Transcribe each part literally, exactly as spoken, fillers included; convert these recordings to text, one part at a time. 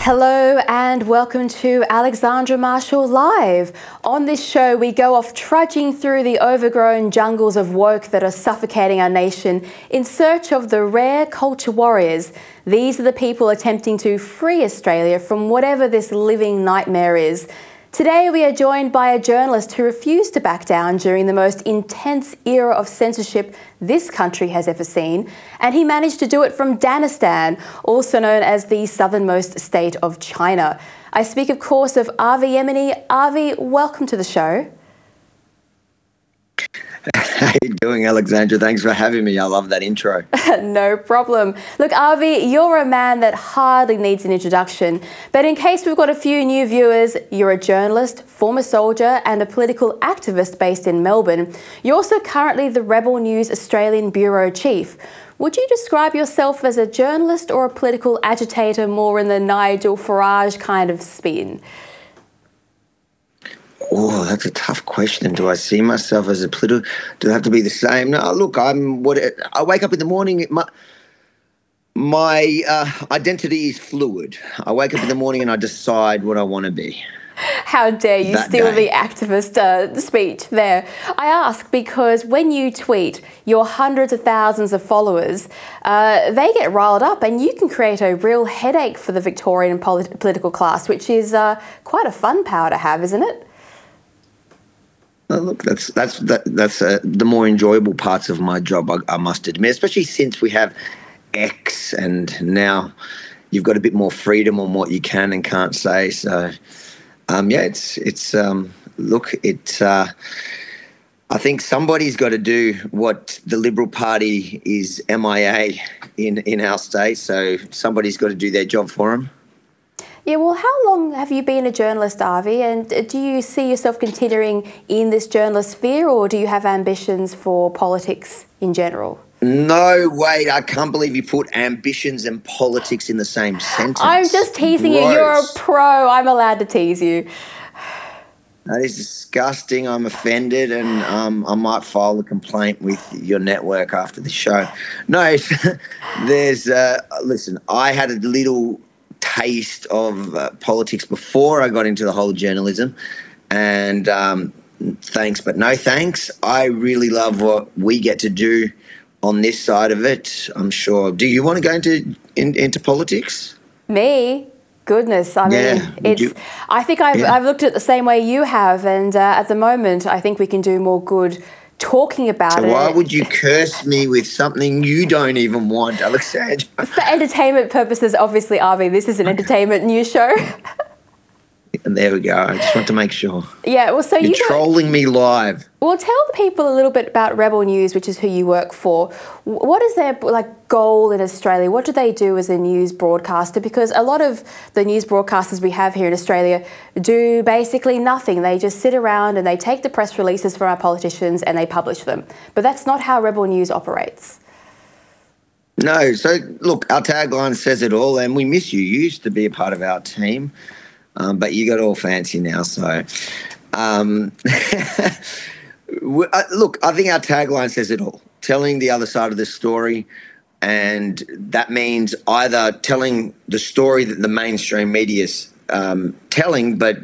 Hello and welcome to Alexandra Marshall Live. On this show, we go off trudging through the overgrown jungles of woke that are suffocating our nation in search of the rare culture warriors. These are the people attempting to free Australia from whatever this living nightmare is. Today, we are joined by a journalist who refused to back down during the most intense era of censorship this country has ever seen, and he managed to do it from Danistan, also known as the southernmost state of China. I speak, of course, of Avi Yemini. Avi, welcome to the show. How are you doing, Alexandra? Thanks for having me. I love that intro. No problem. Look, Avi, you're a man that hardly needs an introduction. But in case we've got a few new viewers, you're a journalist, former soldier and a political activist based in Melbourne. You're also currently the Rebel News Australian Bureau Chief. Would you describe yourself as a journalist or a political agitator, more in the Nigel Farage kind of spin? Oh, that's a tough question. Do I see myself as a political? Do I have to be the same? No, look, I'm what I wake up in the morning. My my uh, identity is fluid. I wake up in the morning and I decide what I want to be. How dare you that steal day. The activist uh, speech there. I ask because when you tweet your hundreds of thousands of followers, uh, they get riled up and you can create a real headache for the Victorian polit- political class, which is uh, quite a fun power to have, isn't it? Oh, look, that's that's that, that's uh, the more enjoyable parts of my job, I, I must admit, especially since we have X and now you've got a bit more freedom on what you can and can't say. So, um, yeah, it's it's um, look, it. Uh, I think somebody's got to do what the Liberal Party is M I A in in our state. So somebody's got to do their job for them. Yeah, well, how long have you been a journalist, Avi, and do you see yourself continuing in this journalist sphere, or do you have ambitions for politics in general? No, wait, I can't believe you put ambitions and politics in the same sentence. I'm just teasing Gross. you. You're a pro. I'm allowed to tease you. That is disgusting. I'm offended, and um, I might file a complaint with your network after the show. No, there's uh, – listen, I had a little – taste of uh, politics before I got into the whole journalism, and um, thanks but no thanks. I really love what we get to do on this side of it, I'm sure. Do you want to go into in, into politics? Me? Goodness, I mean, yeah, it's. You, I think I've, yeah. I've looked at it the same way you have, and uh, at the moment I think we can do more good talking about so it. Why would you curse me with something you don't even want, Alexandra? For entertainment purposes, obviously, Avi, this is an entertainment news show. And there we go. I just want to make sure. Yeah, well, so You're you trolling got, me live. Well, tell the people a little bit about Rebel News, which is who you work for. What is their like goal in Australia? What do they do as a news broadcaster? Because a lot of the news broadcasters we have here in Australia do basically nothing. They just sit around and they take the press releases from our politicians and they publish them. But that's not how Rebel News operates. No. So, look, our tagline says it all, and we miss you. You used to be a part of our team. Um, but you got all fancy now, so um, we, uh, look, I think our tagline says it all, telling the other side of the story, and that means either telling the story that the mainstream media's um, telling, but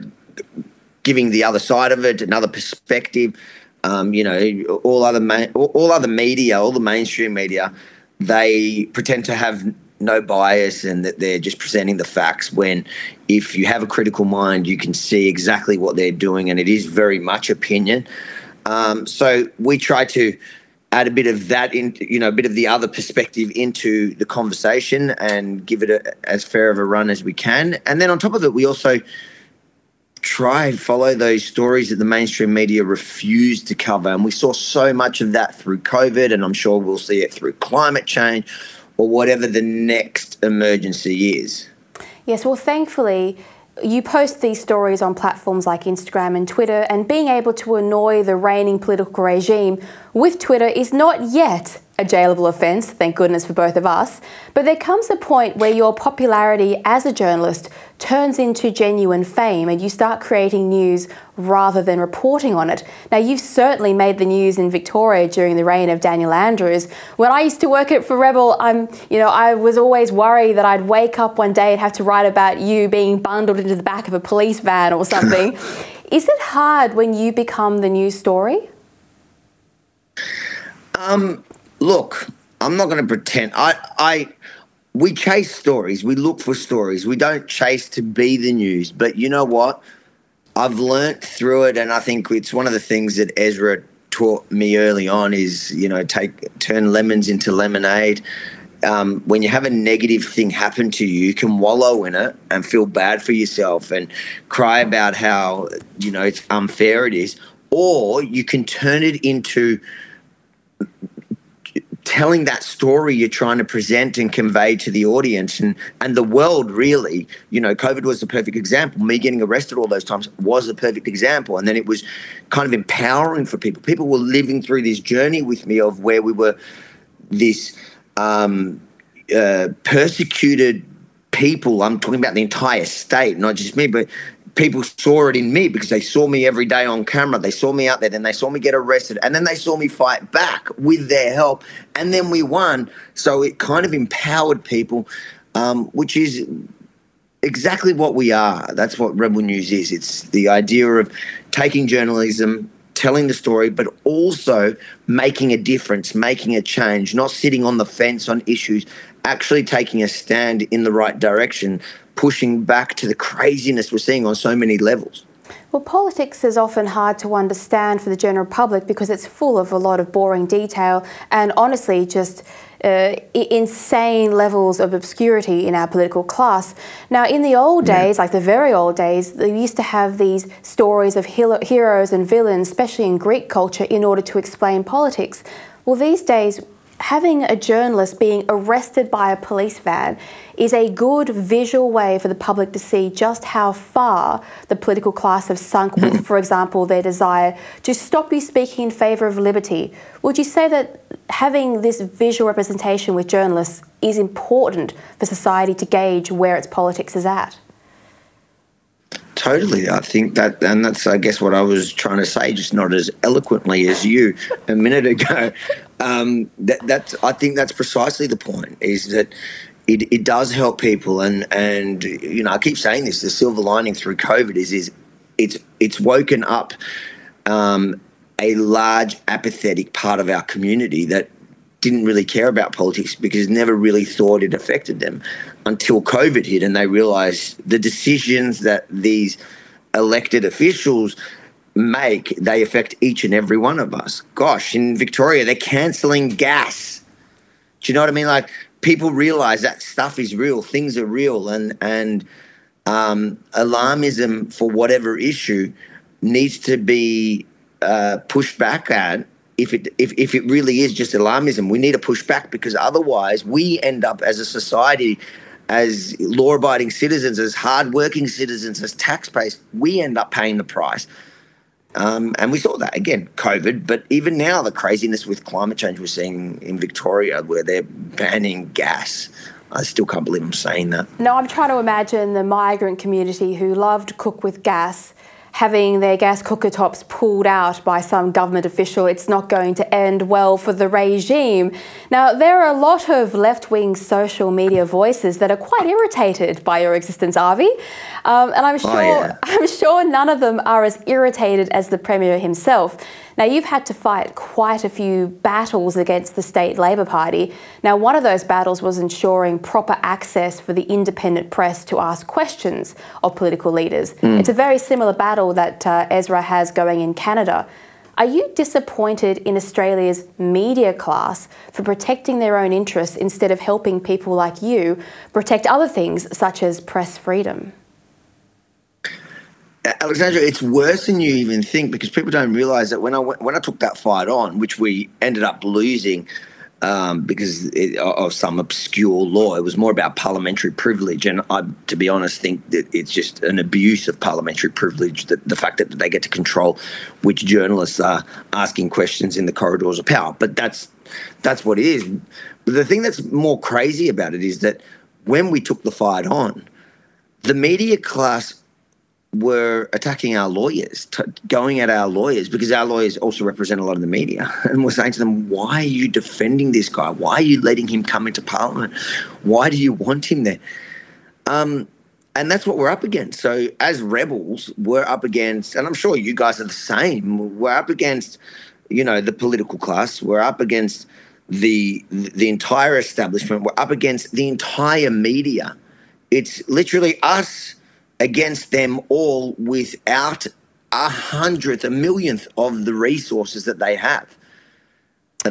giving the other side of it, another perspective, um, you know, all other, ma- all other media, all the mainstream media, they pretend to have no bias and that they're just presenting the facts, when if you have a critical mind, you can see exactly what they're doing, and it is very much opinion. Um, so we try to add a bit of that, in, you know, a bit of the other perspective into the conversation and give it a, as fair of a run as we can. And then on top of it, we also try and follow those stories that the mainstream media refuse to cover. And we saw so much of that through COVID, and I'm sure we'll see it through climate change or whatever the next emergency is. Yes, well, thankfully, you post these stories on platforms like Instagram and Twitter, and being able to annoy the reigning political regime with Twitter is not yet a jailable offence, thank goodness for both of us. But there comes a point where your popularity as a journalist turns into genuine fame and you start creating news rather than reporting on it. Now, you've certainly made the news in Victoria during the reign of Daniel Andrews. When I used to work at for Rebel, I'm, you know, I was always worried that I'd wake up one day and have to write about you being bundled into the back of a police van or something. Is it hard when you become the news story? Um... Look, I'm not going to pretend. I, I, we chase stories. We look for stories. We don't chase to be the news. But you know what? I've learnt through it, and I think it's one of the things that Ezra taught me early on is, you know, take turn lemons into lemonade. Um, when you have a negative thing happen to you, you can wallow in it and feel bad for yourself and cry about how, you know, it's unfair it is. Or you can turn it into telling that story you're trying to present and convey to the audience and, and the world, really. You know, COVID was the perfect example. Me getting arrested all those times was the perfect example. And then it was kind of empowering for people. People were living through this journey with me of where we were this um, uh, persecuted people. I'm talking about the entire state, not just me, but people saw it in me because they saw me every day on camera. They saw me out there, then they saw me get arrested, and then they saw me fight back with their help, and then we won. So it kind of empowered people, um, which is exactly what we are. That's what Rebel News is. It's the idea of taking journalism, telling the story, but also making a difference, making a change, not sitting on the fence on issues, actually taking a stand in the right direction, pushing back to the craziness we're seeing on so many levels. Well, politics is often hard to understand for the general public because it's full of a lot of boring detail and honestly just uh, insane levels of obscurity in our political class. Now, in the old yeah. days, like the very old days, they used to have these stories of heroes and villains, especially in Greek culture, in order to explain politics. Well, these days, having a journalist being arrested by a police van is a good visual way for the public to see just how far the political class have sunk with, for example, their desire to stop you speaking in favour of liberty. Would you say that having this visual representation with journalists is important for society to gauge where its politics is at? Totally. I think that, and that's, I guess, what I was trying to say, just not as eloquently as you a minute ago. Um, that, that's, I think that's precisely the point, is that it, it does help people. And, and, you know, I keep saying this, the silver lining through COVID is, is it's, it's woken up um, a large apathetic part of our community that didn't really care about politics because never really thought it affected them until COVID hit, and they realised the decisions that these elected officials make, they affect each and every one of us. Gosh, in Victoria, they're cancelling gas. Do you know what I mean? Like, people realise that stuff is real, things are real, and, and um, alarmism for whatever issue needs to be uh, pushed back at. If it if, if it really is just alarmism, we need to push back, because otherwise we end up as a society, as law-abiding citizens, as hard-working citizens, as taxpayers, we end up paying the price. Um, and we saw that, again, COVID, but even now the craziness with climate change we're seeing in Victoria where they're banning gas. I still can't believe I'm saying that. No, I'm trying to imagine the migrant community who love to cook with gas having their gas cooker tops pulled out by some government official. It's not going to end well for the regime. Now, there are a lot of left-wing social media voices that are quite irritated by your existence, Avi. Um, and I'm sure, oh, yeah. I'm sure none of them are as irritated as the Premier himself. Now, you've had to fight quite a few battles against the state Labor Party. Now, one of those battles was ensuring proper access for the independent press to ask questions of political leaders. Mm. It's a very similar battle that uh, Ezra has going in Canada. Are you disappointed in Australia's media class for protecting their own interests instead of helping people like you protect other things such as press freedom? Alexandra, it's worse than you even think, because people don't realise that when I went, when I took that fight on, which we ended up losing um, because it, of some obscure law, it was more about parliamentary privilege. And I, to be honest, think that it's just an abuse of parliamentary privilege, that the fact that they get to control which journalists are asking questions in the corridors of power. But that's that's what it is. But the thing that's more crazy about it is that when we took the fight on, the media class were attacking our lawyers, t- going at our lawyers, because our lawyers also represent a lot of the media. And we're saying to them, why are you defending this guy? Why are you letting him come into Parliament? Why do you want him there? Um, and that's what we're up against. So as rebels, we're up against, and I'm sure you guys are the same, we're up against, you know, the political class. We're up against the the entire establishment. We're up against the entire media. It's literally us against them all, without a hundredth, a millionth of the resources that they have.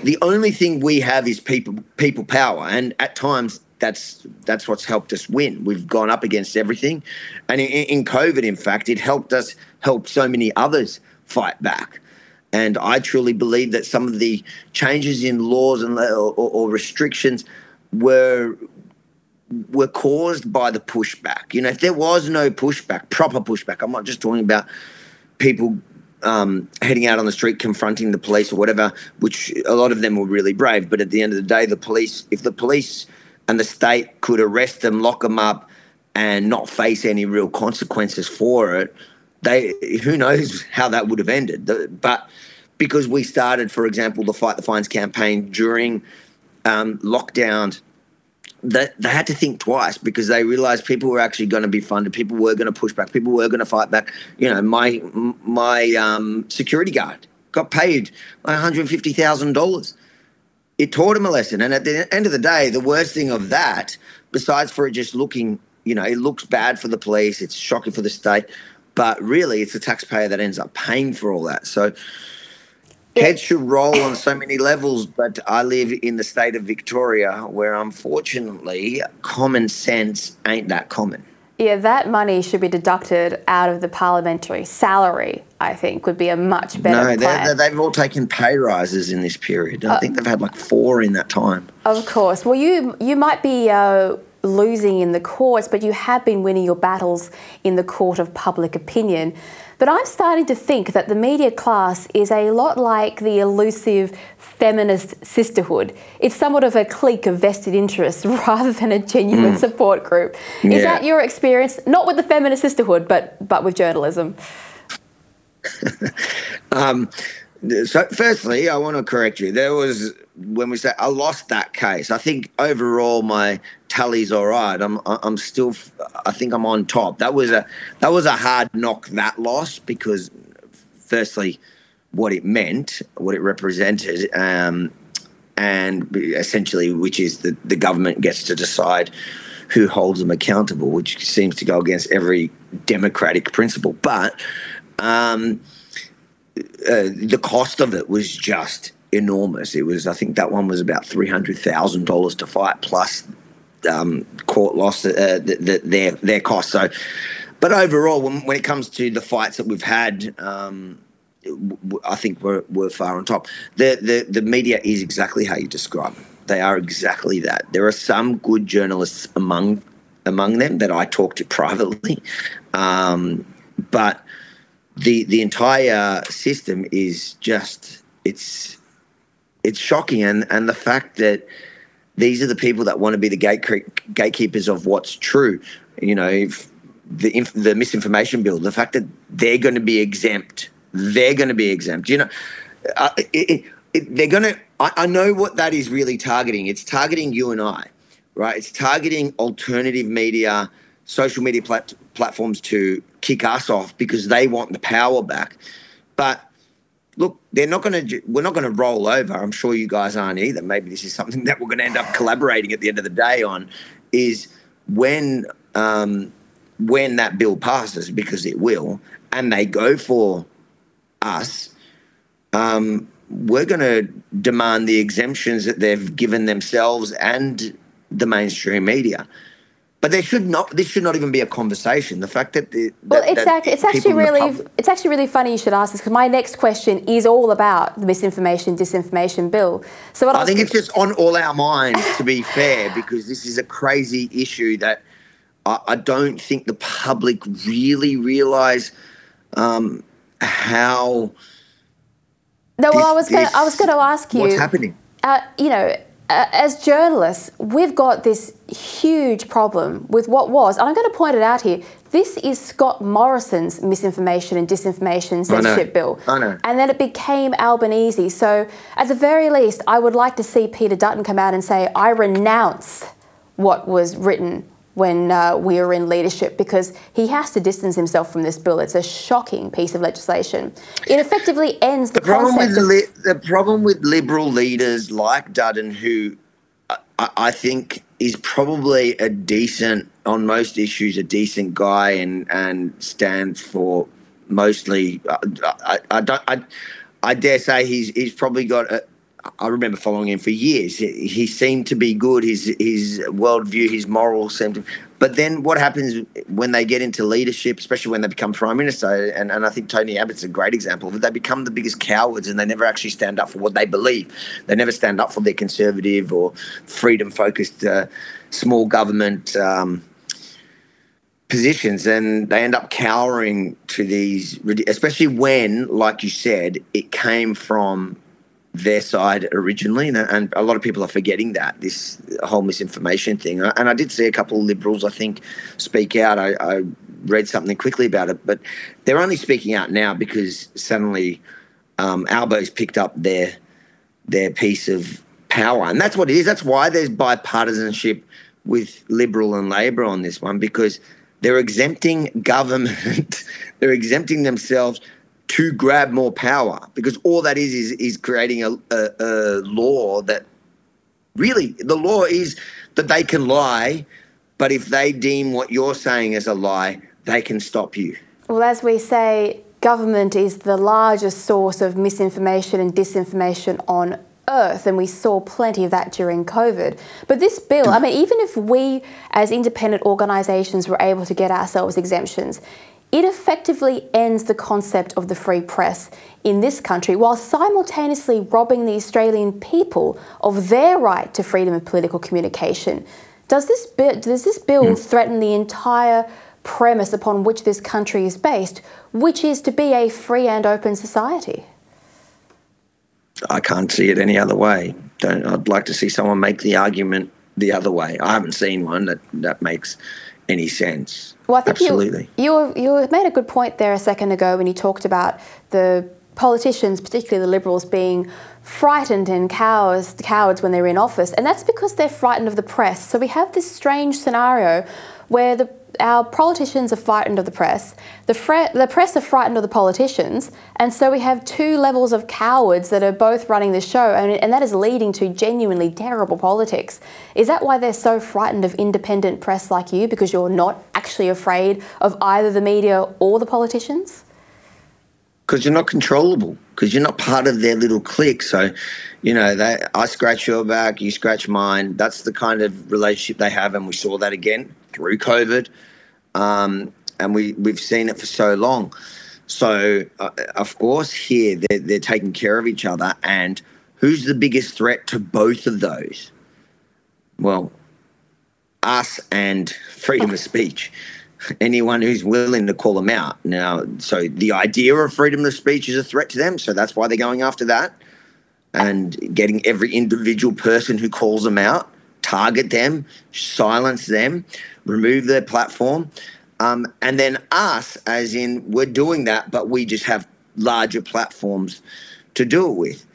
The only thing we have is people, people power, and at times that's that's what's helped us win. We've gone up against everything, and in, in COVID, in fact, it helped us help so many others fight back. And I truly believe that some of the changes in laws and or, or restrictions were. were caused by the pushback. You know, if there was no pushback, proper pushback, I'm not just talking about people um, heading out on the street, confronting the police or whatever, which a lot of them were really brave. But at the end of the day, the police, if the police and the state could arrest them, lock them up and not face any real consequences for it, they who knows how that would have ended. But because we started, for example, the Fight the Fines campaign during um, lockdown, That they had to think twice, because they realised people were actually going to be funded, people were going to push back, people were going to fight back. You know, my my um, security guard got paid one hundred fifty thousand dollars. It taught him a lesson. And at the end of the day, the worst thing of that, besides for it just looking, you know, it looks bad for the police, it's shocking for the state, but really it's the taxpayer that ends up paying for all that. So heads should roll on so many levels, but I live in the state of Victoria, where unfortunately common sense ain't that common. Yeah, that money should be deducted out of the parliamentary salary, I think, would be a much better no, plan. No, they've all taken pay rises in this period. I uh, think they've had like four in that time. Of course. Well, you you might be uh, losing in the courts, but you have been winning your battles in the court of public opinion. But I'm starting to think that the media class is a lot like the elusive feminist sisterhood. It's somewhat of a clique of vested interests rather than a genuine mm. support group. Yeah. Is that your experience? Not with the feminist sisterhood, but but with journalism. um, so firstly, I want to correct you. There was, when we say I lost that case, I think overall my tally's all right. I'm I'm still I think I'm on top. That was a that was a hard knock, that loss, because firstly what it meant, what it represented, um, and essentially which is that the government gets to decide who holds them accountable, which seems to go against every democratic principle. But um, uh, the cost of it was just enormous. It was I think that one was about three hundred thousand dollars to fight, plus Um, court loss, uh, the, the, their their costs. So, but overall, when, when it comes to the fights that we've had, um, w- I think we're we're far on top. The, the the media is exactly how you describe them. They are exactly that. There are some good journalists among among them that I talk to privately, um, but the the entire system is just it's it's shocking, and and the fact that these are the people that want to be the gate gatekeepers of what's true. You know, if the if the misinformation bill, the fact that they're going to be exempt, they're going to be exempt. You know, uh, it, it, they're going to – I know what that is really targeting. It's targeting you and I, right? It's targeting alternative media, social media plat- platforms to kick us off because they want the power back. But look, they're not going to. We're not going to roll over. I'm sure you guys aren't either. Maybe this is something that we're going to end up collaborating at the end of the day on. Is when um, when that bill passes, because it will, and they go for us. Um, we're going to demand the exemptions that they've given themselves and the mainstream media. But there should not. This should not even be a conversation. The fact that the that, well, exactly, it's actually really, it's actually really funny you should ask this, because my next question is all about the misinformation, disinformation bill. So what I, I think was, it's just on all our minds. To be fair, because this is a crazy issue that I, I don't think the public really realise um, how. No, well, this, I was gonna, this, I was going to ask you what's happening. Uh, you know. Uh, as journalists, we've got this huge problem with what was, and I'm going to point it out here, this is Scott Morrison's misinformation and disinformation censorship bill. I know. And then it became Albanese. So at the very least, I would like to see Peter Dutton come out and say, I renounce what was written when uh, we were in leadership, because he has to distance himself from this bill. It's a shocking piece of legislation. It effectively ends the, the problem concept. With li- the problem with Liberal leaders like Dutton, who I, I think is probably a decent, on most issues, a decent guy and, and stands for mostly, I, I, I, don't, I, I dare say he's, he's probably got a, I remember following him for years. He, he seemed to be good. His his worldview, his morals seemed to. But then what happens when they get into leadership, especially when they become prime minister, and, and I think Tony Abbott's a great example, that they become the biggest cowards and they never actually stand up for what they believe. They never stand up for their conservative or freedom-focused uh, small government um, positions, and they end up cowering to these, especially when, like you said, it came from their side originally, and a lot of people are forgetting that, this whole misinformation thing. And I did see a couple of Liberals, I think, speak out. I, I read something quickly about it, but they're only speaking out now because suddenly um, Albo's picked up their their piece of power. And that's what it is. That's why there's bipartisanship with Liberal and Labor on this one, because they're exempting government. They're exempting themselves to grab more power, because all that is is, is creating a, a, a law that really, the law is that they can lie, but if they deem what you're saying as a lie, they can stop you. Well, as we say, government is the largest source of misinformation and disinformation on earth, and we saw plenty of that during COVID. But this bill, I mean, even if we as independent organisations were able to get ourselves exemptions, it effectively ends the concept of the free press in this country, while simultaneously robbing the Australian people of their right to freedom of political communication. Does this, bi- does this bill mm. threaten the entire premise upon which this country is based, which is to be a free and open society? I can't see it any other way. Don't, I'd like to see someone make the argument the other way. I haven't seen one that, that makes any sense. Well, I think Absolutely. You, you you made a good point there a second ago when you talked about the politicians, particularly the Liberals, being frightened and cowards, cowards when they're in office, and that's because they're frightened of the press. So we have this strange scenario where the our politicians are frightened of the press, the, fre- the press are frightened of the politicians, and so we have two levels of cowards that are both running the show, and, and that is leading to genuinely terrible politics. Is that why they're so frightened of independent press like you, because you're not actually afraid of either the media or the politicians? Because you're not controllable, because you're not part of their little clique. So, you know, they, I scratch your back, you scratch mine. That's the kind of relationship they have, and we saw that again through COVID, um, and we, we've seen it for so long. So, uh, of course, here they're, they're taking care of each other, and who's the biggest threat to both of those? Well, us and freedom of speech. Anyone who's willing to call them out. Now, so the idea of freedom of speech is a threat to them, so that's why they're going after that and getting every individual person who calls them out, target them, silence them, remove their platform. Um, and then us, as in we're doing that, but we just have larger platforms to do it with.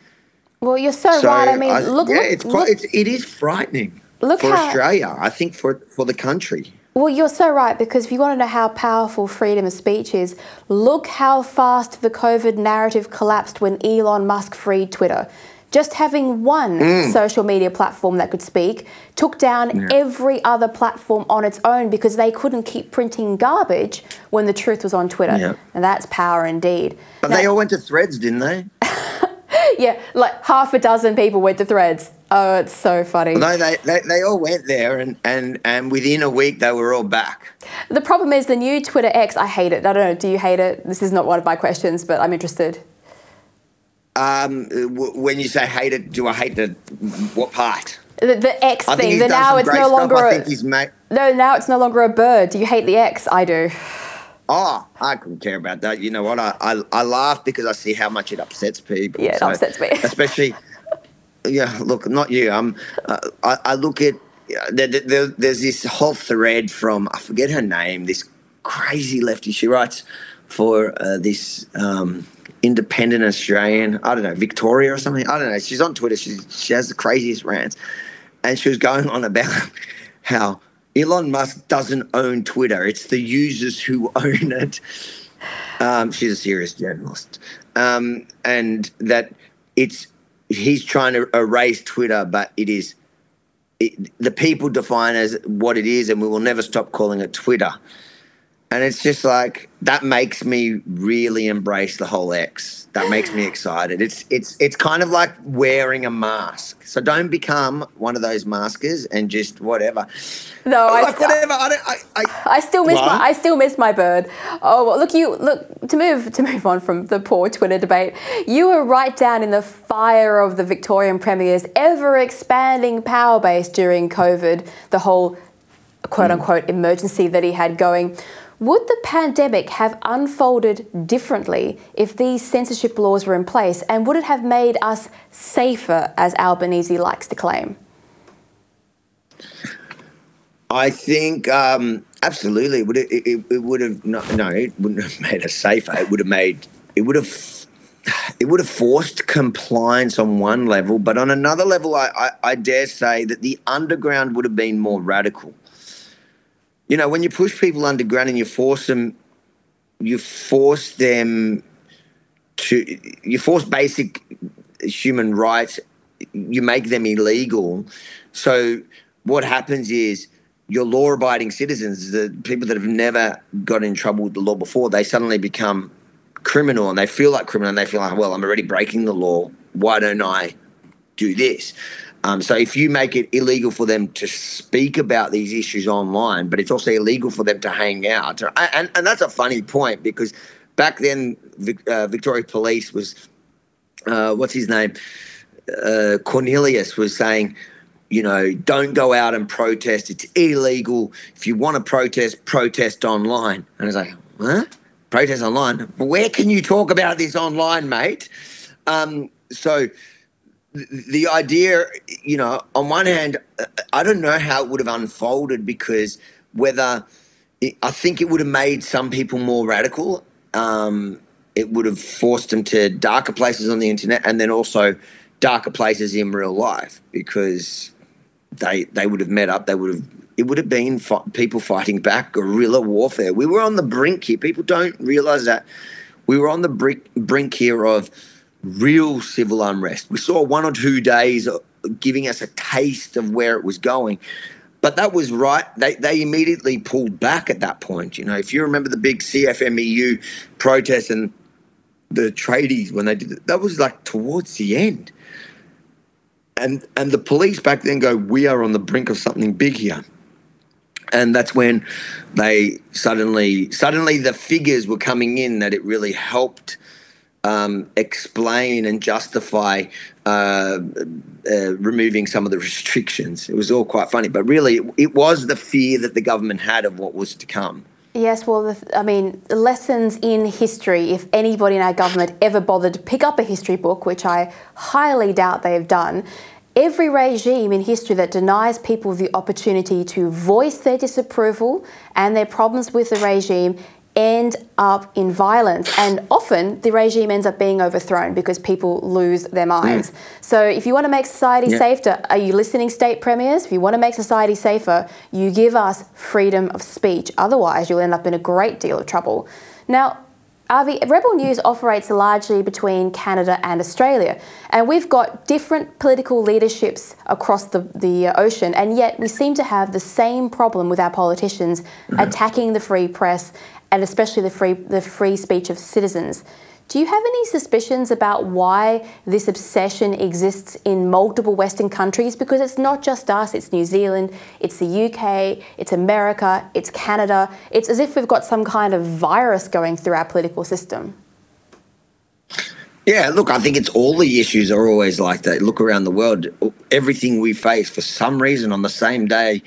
Well, you're so, so right. I mean, I, look, yeah, look, it's quite, look. It's, it is frightening look for how, Australia, I think, for for the country. Well, you're so right, because if you want to know how powerful freedom of speech is, look how fast the COVID narrative collapsed when Elon Musk freed Twitter. Just having one mm. social media platform that could speak took down yeah. every other platform on its own because they couldn't keep printing garbage when the truth was on Twitter. Yeah. And that's power indeed. But now, they all went to Threads, didn't they? Yeah, like half a dozen people went to Threads. Oh, it's so funny. No, they, they, they all went there and, and, and within a week they were all back. The problem is the new Twitter X, I hate it. I don't know, do you hate it? This is not one of my questions, but I'm interested. Um, w- when you say hate it, do I hate the what part? The, the X thing. I think he's the done now some it's great no stuff. longer. I think he's made. No, now it's no longer a bird. Do you hate the X? I do. Oh, I couldn't care about that. You know what? I I, I laugh because I see how much it upsets people. Yeah, it so, upsets me. Especially, yeah. Look, not you. Um, uh, I I look at uh, there, there, there's this whole thread from I forget her name. This crazy lefty. She writes for uh, this. Um, independent Australian, I don't know, Victoria or something. I don't know. She's on Twitter. She's, she has the craziest rants. And she was going on about how Elon Musk doesn't own Twitter. It's the users who own it. Um, she's a serious journalist. Um, and that it's he's trying to erase Twitter, but it is it, the people define as what it is, and we will never stop calling it Twitter. And it's just like, that makes me really embrace the whole X. That makes me excited. It's it's it's kind of like wearing a mask. So don't become one of those maskers and just whatever. No, I like st- whatever. I, don't, I, I, I still miss what? my I still miss my bird. Oh well, look you look to move to move on from the poor Twitter debate. You were right down in the fire of the Victorian Premier's ever expanding power base during COVID. The whole quote unquote mm. emergency that he had going. Would the pandemic have unfolded differently if these censorship laws were in place, and would it have made us safer, as Albanese likes to claim? I think um, absolutely. Would it, it, it would have not, no, it wouldn't have made us safer. It would have made it would have it would have forced compliance on one level, but on another level, I, I, I dare say that the underground would have been more radical. You know, when you push people underground and you force them, you force them to, you force basic human rights, you make them illegal. So what happens is your law-abiding citizens, the people that have never got in trouble with the law before, they suddenly become criminal and they feel like criminal and they feel like, well, I'm already breaking the law. Why don't I do this? Um, so if you make it illegal for them to speak about these issues online, but it's also illegal for them to hang out. And, and that's a funny point because back then Vic, uh, Victoria Police was, uh, what's his name, uh, Cornelius was saying, you know, don't go out and protest. It's illegal. If you want to protest, protest online. And I was like, huh? Protest online? Where can you talk about this online, mate? Um, so... The idea, you know, on one hand, I don't know how it would have unfolded because whether – I think it would have made some people more radical. Um, it would have forced them to darker places on the internet and then also darker places in real life because they they would have met up. They would have – it would have been fi- people fighting back, guerrilla warfare. We were on the brink here. People don't realise that. We were on the brink, brink here of – real civil unrest. We saw one or two days giving us a taste of where it was going, but that was right. They they immediately pulled back at that point. You know, if you remember the big C F M E U protest and the tradies when they did it, that was like towards the end. And and the police back then go, we are on the brink of something big here. And that's when they suddenly suddenly the figures were coming in that it really helped. Um, explain and justify uh, uh, removing some of the restrictions. It was all quite funny, but really it, it was the fear that the government had of what was to come. Yes, well, the, I mean, lessons in history, if anybody in our government ever bothered to pick up a history book, which I highly doubt they've done, every regime in history that denies people the opportunity to voice their disapproval and their problems with the regime end up in violence, and often the regime ends up being overthrown because people lose their minds. Mm. So if you want to make society yeah. safer, are you listening, state premiers? If you want to make society safer, you give us freedom of speech. Otherwise, you'll end up in a great deal of trouble. Now, Avi, Rebel News operates largely between Canada and Australia, and we've got different political leaderships across the, the ocean, and yet we seem to have the same problem with our politicians mm-hmm. attacking the free press and especially the free the free speech of citizens. Do you have any suspicions about why this obsession exists in multiple Western countries? Because it's not just us, it's New Zealand, it's the U K, it's America, it's Canada. It's as if we've got some kind of virus going through our political system. Yeah, look, I think it's all the issues are always like that. Look around the world, everything we face, for some reason on the same day,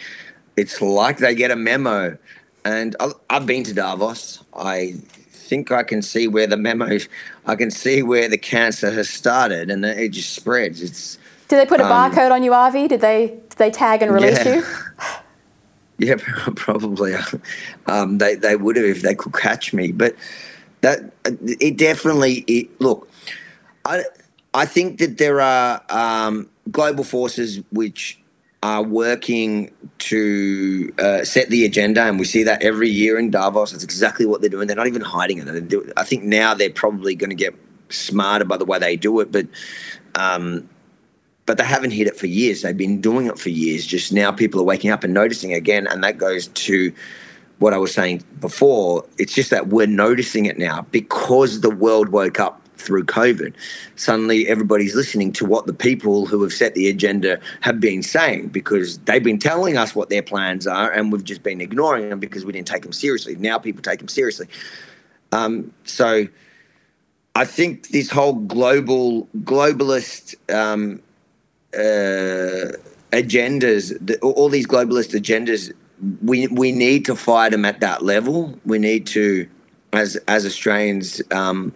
it's like they get a memo. And I've been to Davos. I think I can see where the memo, I can see where the cancer has started, and it just spreads. It's. Did they put a um, barcode on you, Avi? Did they did they tag and release yeah. you? Yeah, probably. Um, they they would have if they could catch me. But that it definitely it, look. I I think that there are um, global forces which are working to uh, set the agenda, and we see that every year in Davos. It's exactly what they're doing. They're not even hiding it. They do it. I think now they're probably going to get smarter by the way they do it, but um, but they haven't hit it for years. They've been doing it for years. Just now people are waking up and noticing again, and that goes to what I was saying before. It's just that we're noticing it now because the world woke up through COVID. Suddenly everybody's listening to what the people who have set the agenda have been saying, because they've been telling us what their plans are and we've just been ignoring them because we didn't take them seriously. Now people take them seriously. Um, so I think this whole global globalist um, uh, agendas, the, all these globalist agendas, we we need to fight them at that level. We need to, as as Australians, um,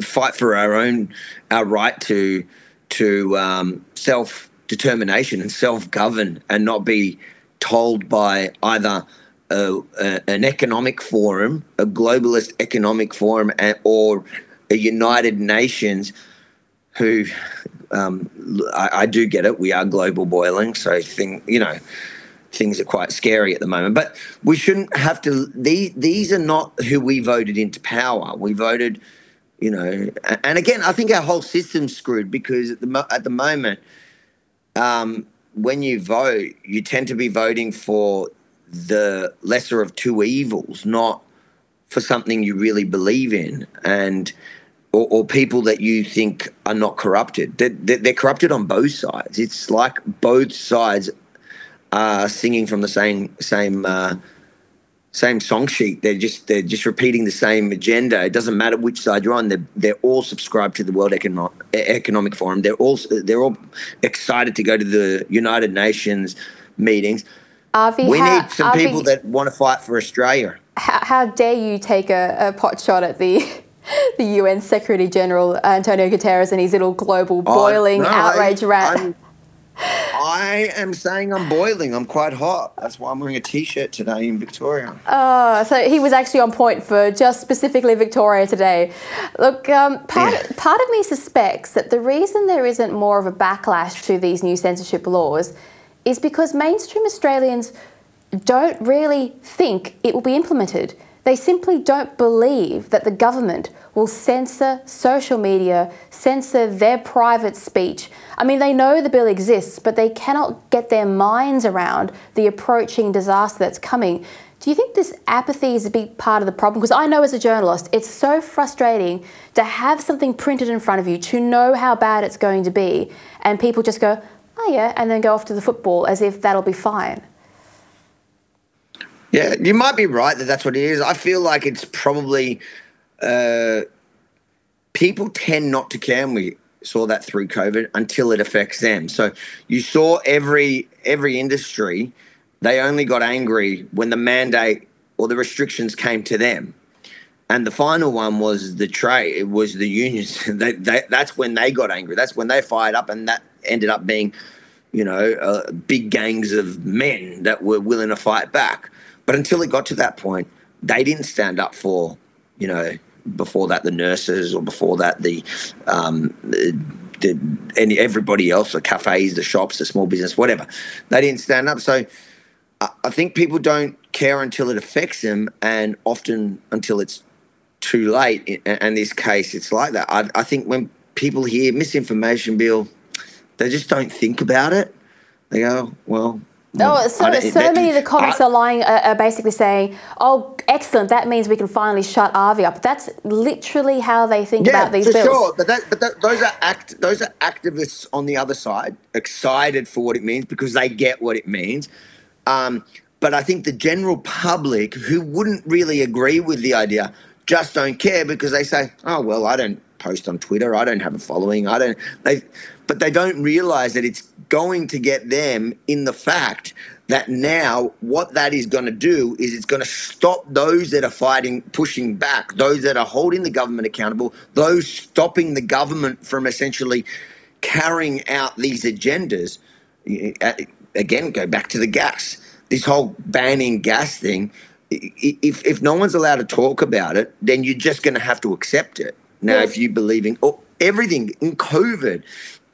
fight for our own, our right to to um, self-determination and self-govern, and not be told by either a, a, an economic forum, a globalist economic forum, or a United Nations who, um, I, I do get it, we are global boiling, so thing, you know, things are quite scary at the moment. But we shouldn't have to, these, these are not who we voted into power. We voted... You know, and again, I think our whole system's screwed because at the mo- at the moment, um, when you vote, you tend to be voting for the lesser of two evils, not for something you really believe in, and or, or people that you think are not corrupted. They're, they're corrupted on both sides. It's like both sides are singing from the same same. Uh, Same song sheet. They're just they're just repeating the same agenda. It doesn't matter which side you're on. They're they're all subscribed to the World Economic Economic Forum. They're all they're all excited to go to the United Nations meetings. Avi, we how, need some Avi, people that want to fight for Australia. How, how dare you take a, a pot shot at the the U N Secretary General Antonio Guterres and his little global boiling oh, no, outrage I, rat. I'm, I am saying I'm boiling. I'm quite hot. That's why I'm wearing a T-shirt today in Victoria. Oh, so he was actually on point for just specifically Victoria today. Look, um, part, yeah. part of me suspects that the reason there isn't more of a backlash to these new censorship laws is because mainstream Australians don't really think it will be implemented. They simply don't believe that the government will censor social media, censor their private speech. I mean, they know the bill exists, but they cannot get their minds around the approaching disaster that's coming. Do you think this apathy is a big part of the problem? Because I know as a journalist, it's so frustrating to have something printed in front of you, to know how bad it's going to be, and people just go, oh yeah, and then go off to the football as if that'll be fine. Yeah, you might be right that that's what it is. I feel like it's probably uh, people tend not to care, and we saw that through COVID, until it affects them. So you saw every every industry, they only got angry when the mandate or the restrictions came to them. And the final one was the trade, it was the unions. they, they, that's when they got angry. That's when they fired up, and that ended up being, you know, uh, big gangs of men that were willing to fight back. But until it got to that point, they didn't stand up for, you know, before that the nurses, or before that the, um, the, the and everybody else, the cafes, the shops, the small business, whatever. They didn't stand up. So I, I think people don't care until it affects them, and often until it's too late. In, in this case, it's like that. I, I think when people hear misinformation bill, they just don't think about it. They go, well... Oh, so, so many of the comments I, are lying, uh, are basically saying, oh, excellent, that means we can finally shut Avi up. That's literally how they think yeah, about these for bills. Yeah, sure, but, that, but that, those are act, those are activists on the other side, excited for what it means because they get what it means. Um, but I think the general public, who wouldn't really agree with the idea, just don't care because they say, oh, well, I don't post on Twitter, I don't have a following, I don't... They, but they don't realise that it's going to get them in the fact that now what that is going to do is it's going to stop those that are fighting, pushing back, those that are holding the government accountable, those stopping the government from essentially carrying out these agendas. Again, go back to the gas. This whole banning gas thing, if, if no one's allowed to talk about it, then you're just going to have to accept it. Now, yeah. if you believe in oh, everything, in COVID,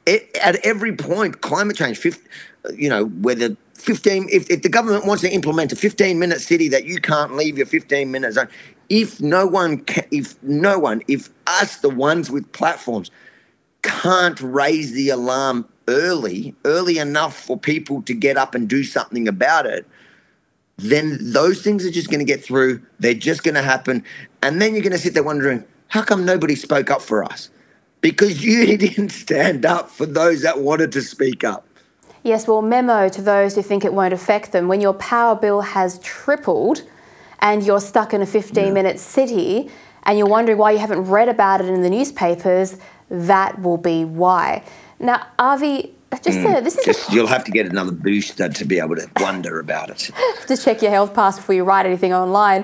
it, at every point, climate change, fifty, you know, whether fifteen, if, if the government wants to implement a fifteen-minute city that you can't leave your fifteen-minute zone, if no one, can, if no one, if us, the ones with platforms, can't raise the alarm early, early enough for people to get up and do something about it, then those things are just going to get through. They're just going to happen. And then you're going to sit there wondering, how come nobody spoke up for us? Because you didn't stand up for those that wanted to speak up. Yes, well, memo to those who think it won't affect them. When your power bill has tripled and you're stuck in a fifteen-minute yeah. city and you're wondering why you haven't read about it in the newspapers, that will be why. Now, Avi, just mm, a, this is... Just, a... You'll have to get another booster to be able to wonder about it. Just check your health pass before you write anything online.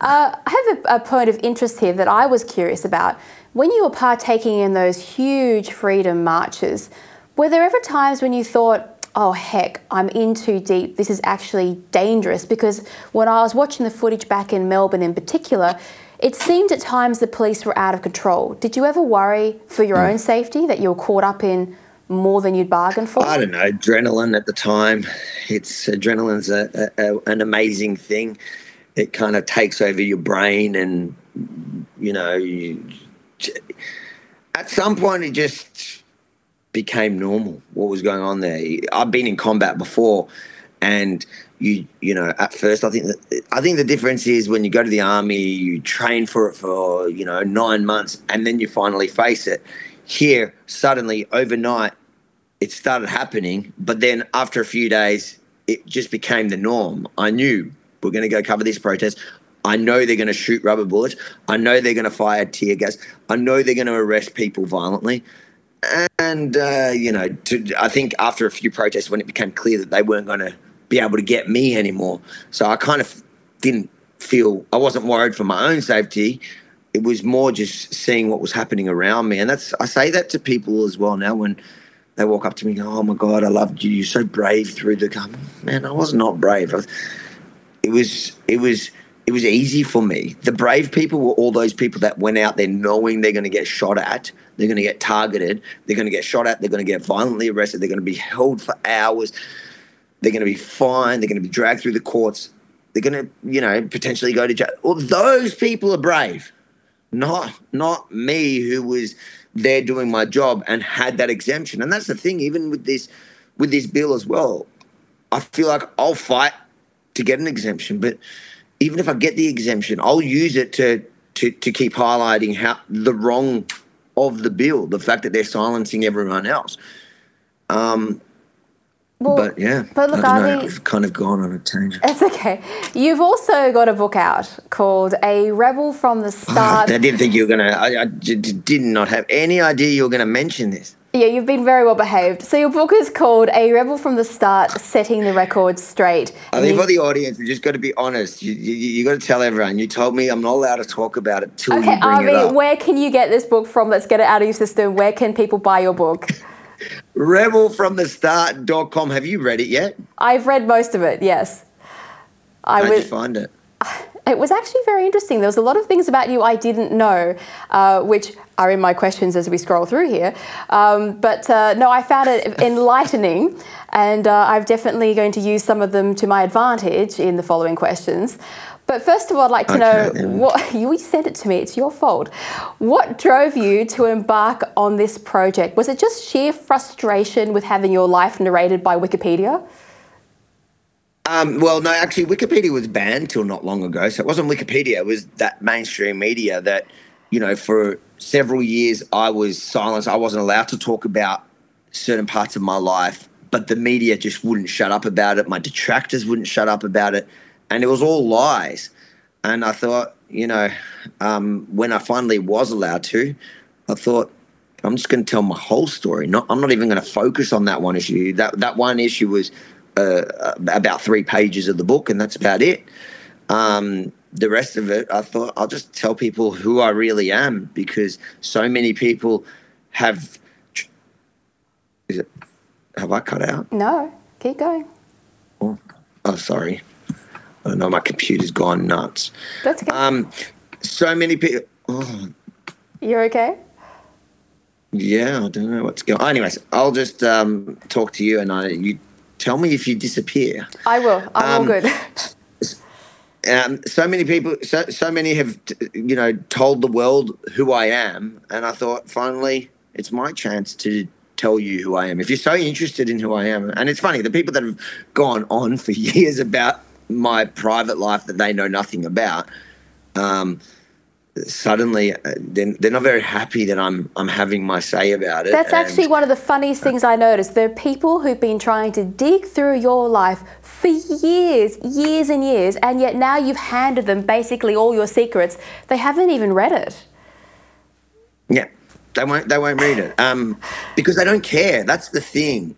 Uh, I have a, a point of interest here that I was curious about. When you were partaking in those huge freedom marches, were there ever times when you thought, oh, heck, I'm in too deep, this is actually dangerous? Because when I was watching the footage back in Melbourne in particular, it seemed at times the police were out of control. Did you ever worry for your own safety that you were caught up in more than you'd bargained for? I don't know, adrenaline at the time. It's adrenaline's a, a, an amazing thing. It kind of takes over your brain and, you know, you, at some point it just became normal, what was going on there. I've been in combat before, and you you know, at first I think that, I think the difference is when you go to the army, you train for it for, you know, nine months and then you finally face it. Here, suddenly, overnight, it started happening, but then after a few days, it just became the norm. I knew we're going to go cover this protest. I know they're going to shoot rubber bullets. I know they're going to fire tear gas. I know they're going to arrest people violently. And, uh, you know, to, I think after a few protests, when it became clear that they weren't going to be able to get me anymore, so I kind of didn't feel – I wasn't worried for my own safety. It was more just seeing what was happening around me. And that's I say that to people as well now when they walk up to me and go, oh, my God, I loved you. You're so brave through the gun. Man, I was not brave. I was, it was – it was – It was easy for me. The brave people were all those people that went out there knowing they're going to get shot at, they're going to get targeted, they're going to get shot at, they're going to get violently arrested, they're going to be held for hours, they're going to be fined, they're going to be dragged through the courts, they're going to, you know, potentially go to jail. Well, those people are brave, not, not me who was there doing my job and had that exemption. And that's the thing, even with this, with this bill as well, I feel like I'll fight to get an exemption, but... even if I get the exemption, I'll use it to, to to keep highlighting how the wrong of the bill, the fact that they're silencing everyone else. Um, well, but, yeah, but look, I don't know, I've kind of gone on a tangent. It's okay. You've also got a book out called A Rebel From the Start. Oh, I didn't think you were going to – I did not have any idea you were going to mention this. Yeah, you've been very well behaved. So your book is called A Rebel From the Start, Setting the Record Straight. I think for the audience, we just got to be honest. You, you, you got to tell everyone. You told me I'm not allowed to talk about it till okay, you bring Avi, it up. Where can you get this book from? Let's get it out of your system. Where can people buy your book? rebel from the start dot com. Have you read it yet? I've read most of it, yes. How'd I was, you find it? it was actually very interesting. There was a lot of things about you I didn't know, uh, which are in my questions as we scroll through here. Um, but uh, no, I found it enlightening, and uh, I'm definitely going to use some of them to my advantage in the following questions. But first of all, I'd like to okay, know then. what you sent it to me. It's your fault. What drove you to embark on this project? Was it just sheer frustration with having your life narrated by Wikipedia? Um, well, no, actually, Wikipedia was banned till not long ago. So it wasn't Wikipedia. It was that mainstream media that, you know, for several years I was silenced. I wasn't allowed to talk about certain parts of my life, but the media just wouldn't shut up about it. My detractors wouldn't shut up about it. And it was all lies. And I thought, you know, um, when I finally was allowed to, I thought, I'm just going to tell my whole story. Not, I'm not even going to focus on that one issue. That that one issue was uh, about three pages of the book, and that's about it. Um, the rest of it, I thought, I'll just tell people who I really am, because so many people have... Is it? Have I cut out? No, keep going. Oh, oh sorry. I know my computer's gone nuts. That's okay. Um, so many people. Oh. You're okay? Yeah, I don't know what's going on. Anyways, I'll just um, talk to you and I, you tell me if you disappear. I will. I'm um, all good. um, so many people, so, so many have, you know, told the world who I am. And I thought, finally, it's my chance to tell you who I am. If you're so interested in who I am. And it's funny, the people that have gone on for years about my private life that they know nothing about, um, suddenly they're, they're not very happy that I'm I'm having my say about it. That's actually one of the funniest things I noticed. There are people who've been trying to dig through your life for years, years and years, and yet now you've handed them basically all your secrets. They haven't even read it. Yeah, they won't, they won't read it um, because they don't care. That's the thing.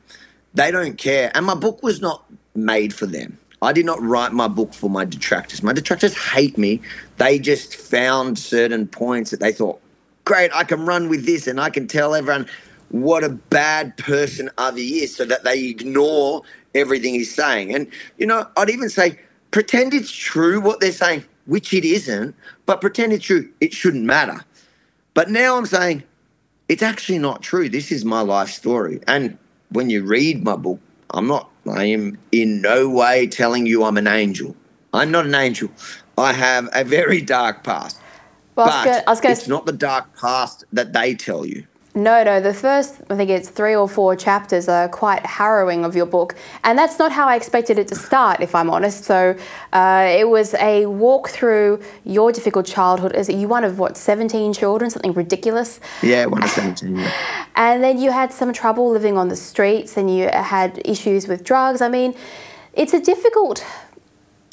They don't care. And my book was not made for them. I did not write my book for my detractors. My detractors hate me. They just found certain points that they thought, great, I can run with this and I can tell everyone what a bad person Avi is, so that they ignore everything he's saying. And, you know, I'd even say pretend it's true what they're saying, which it isn't, but pretend it's true. It shouldn't matter. But now I'm saying it's actually not true. This is my life story. And when you read my book, I'm not, I am in no way telling you I'm an angel. I'm not an angel. I have a very dark past. Well, but I was gonna, I was gonna, it's not the dark past that they tell you. No, no. The first, I think it's three or four chapters are quite harrowing of your book. And that's not how I expected it to start, if I'm honest. So uh, it was a walk through your difficult childhood. Is it you one of, what, seventeen children, something ridiculous? Yeah, one of seventeen, yeah. And then you had some trouble living on the streets and you had issues with drugs. I mean, it's a difficult,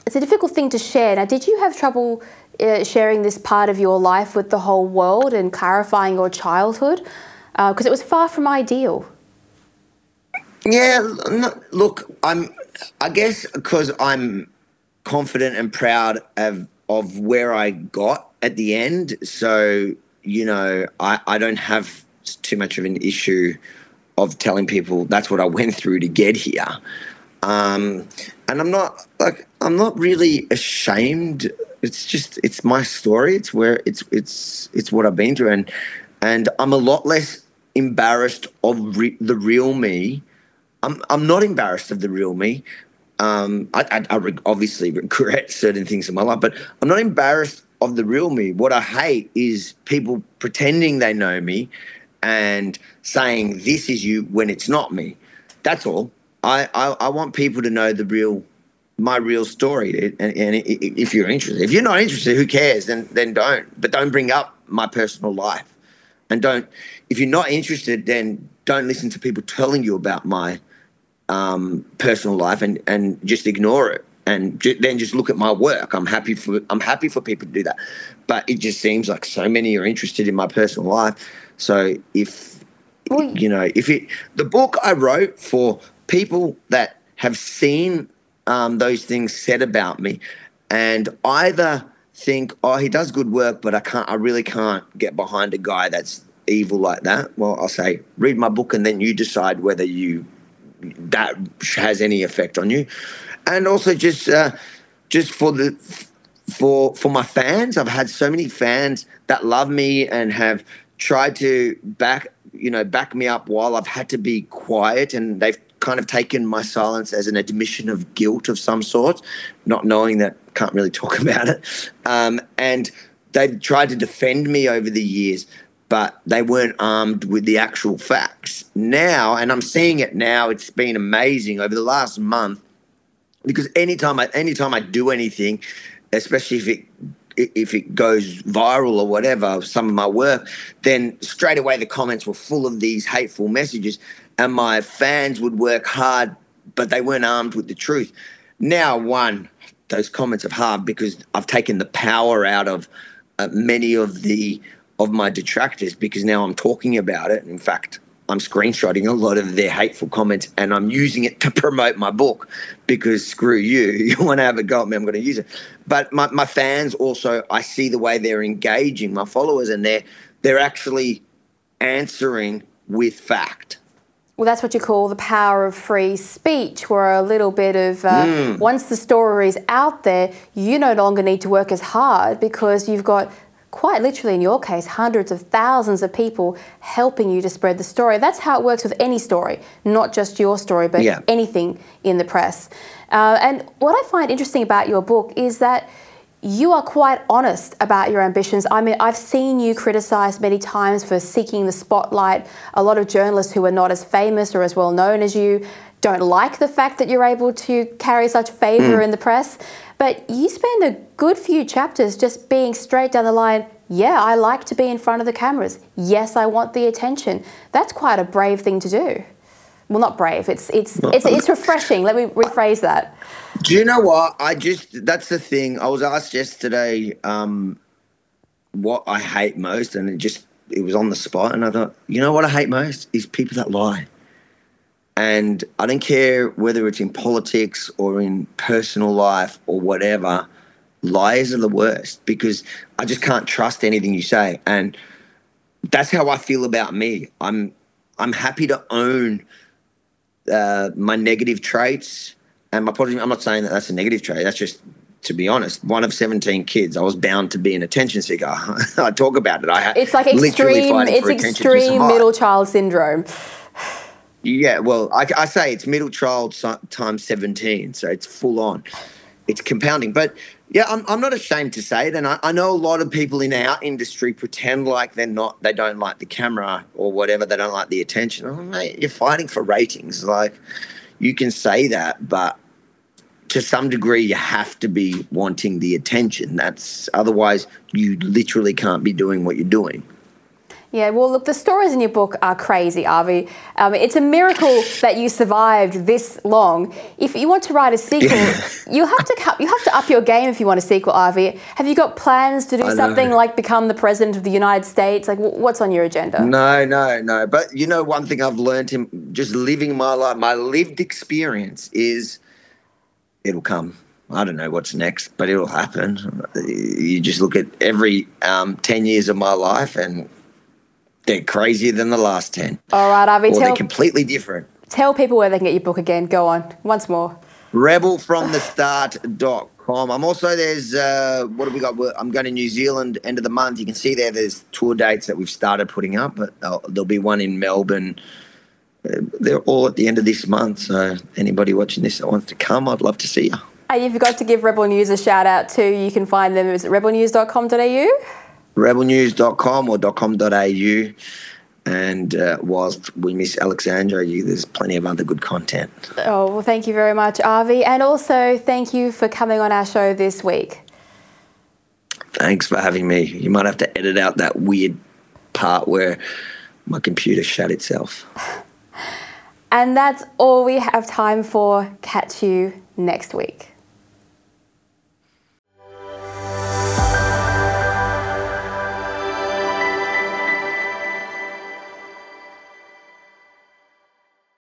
it's a difficult thing to share. Now, did you have trouble uh, sharing this part of your life with the whole world and clarifying your childhood? Because uh, it was far from ideal. Yeah, no, look, I'm, I guess because I'm confident and proud of, of where I got at the end. So, you know, I, I don't have too much of an issue of telling people that's what I went through to get here. Um, and I'm not like, I'm not really ashamed. It's just, it's my story. It's where it's, it's, it's what I've been through. And, and I'm a lot less embarrassed of re- the real me. I'm, I'm not embarrassed of the real me. Um, I, I, I re- obviously regret certain things in my life, but I'm not embarrassed of the real me. What I hate is people pretending they know me and saying this is you when it's not me. That's all. I, I, I want people to know the real, my real story. And, and if you're interested, if you're not interested, who cares? Then then don't. But don't bring up my personal life. And don't. If you're not interested, then don't listen to people telling you about my um, personal life and, and just ignore it. And ju- then just look at my work. I'm happy for I'm happy for people to do that. But it just seems like so many are interested in my personal life. So if, well, you know, if it, the book I wrote for people that have seen um, those things said about me and either think, oh, he does good work, but I can't, I really can't get behind a guy that's evil like that. Well, I'll say, read my book and then you decide whether you, that has any effect on you. And also just, uh, just for the, for for my fans. I've had so many fans that love me and have tried to back you know back me up while I've had to be quiet, and they've kind of taken my silence as an admission of guilt of some sort, not knowing that can't really talk about it. Um, and they've tried to defend me over the years, but they weren't armed with the actual facts. Now, and I'm seeing it now, it's been amazing over the last month, because anytime I, anytime I do anything, especially if it if it goes viral or whatever, some of my work, then straight away the comments were full of these hateful messages, and my fans would work hard, but they weren't armed with the truth. Now, one, those comments are hard because I've taken the power out of uh, many of the of my detractors, because now I'm talking about it. In fact, I'm screenshotting a lot of their hateful comments and I'm using it to promote my book, because screw you, you want to have a go at me, I'm going to use it. But my, my fans also, I see the way they're engaging my followers, and they're, they're actually answering with fact. Well, that's what you call the power of free speech, where a little bit of uh, mm. once the story is out there, you no longer need to work as hard, because you've got quite literally in your case, hundreds of thousands of people helping you to spread the story. That's how it works with any story, not just your story, but yeah. anything in the press. Uh, and what I find interesting about your book is that you are quite honest about your ambitions. I mean, I've seen you criticised many times for seeking the spotlight. A lot of journalists who are not as famous or as well known as you don't like the fact that you're able to carry such favour mm. in the press. But you spend a good few chapters just being straight down the line, yeah, I like to be in front of the cameras. Yes, I want the attention. That's quite a brave thing to do. Well, not brave. It's it's it's it's refreshing. Let me rephrase that. Do you know what? I just, that's the thing. I was asked yesterday um, what I hate most, and it just, it was on the spot. And I thought, you know what I hate most is people that lie. And I don't care whether it's in politics or in personal life or whatever, liars are the worst, because I just can't trust anything you say. And that's how I feel about me. I'm I'm happy to own uh, my negative traits and my positive. I'm not saying that that's a negative trait. That's just, to be honest, one of seventeen kids, I was bound to be an attention seeker. I talk about it. I It's like extreme, it's extreme middle child syndrome. Yeah, well, I, I say it's middle child times seventeen, so it's full on. It's compounding. But, yeah, I'm, I'm not ashamed to say it, and I, I know a lot of people in our industry pretend like they're not, they don't like the camera or whatever, they don't like the attention. Oh, mate, you're fighting for ratings. Like, you can say that, but to some degree you have to be wanting the attention. That's, otherwise you literally can't be doing what you're doing. Yeah, well, look, the stories in your book are crazy, Avi. Um, it's a miracle that you survived this long. If you want to write a sequel, yeah. you have to you have to up your game if you want a sequel, Avi. Have you got plans to do I something know. like become the president of the United States? Like, what's on your agenda? No, no, no. But you know, one thing I've learned in just living my life, my lived experience is, it'll come. I don't know what's next, but it'll happen. You just look at every um, ten years of my life and they're crazier than the last ten. All right, Avi. Or tell, they're completely different. Tell people where they can get your book again. Go on, once more. rebel from the start dot com. I'm also, there's, uh, what have we got? I'm going to New Zealand end of the month. You can see there, there's tour dates that we've started putting up, but there'll be one in Melbourne. They're all at the end of this month. So anybody watching this that wants to come, I'd love to see you. And you forgot to give Rebel News a shout out too. You can find them at rebel news dot com dot a u. rebel news dot com or dot com dot a u, and uh, whilst we miss Alexandra, you, there's plenty of other good content. Oh, well, thank you very much, Avi, and also thank you for coming on our show this week. Thanks for having me. You might have to edit out that weird part where my computer shut itself. And that's all we have time for. Catch you next week.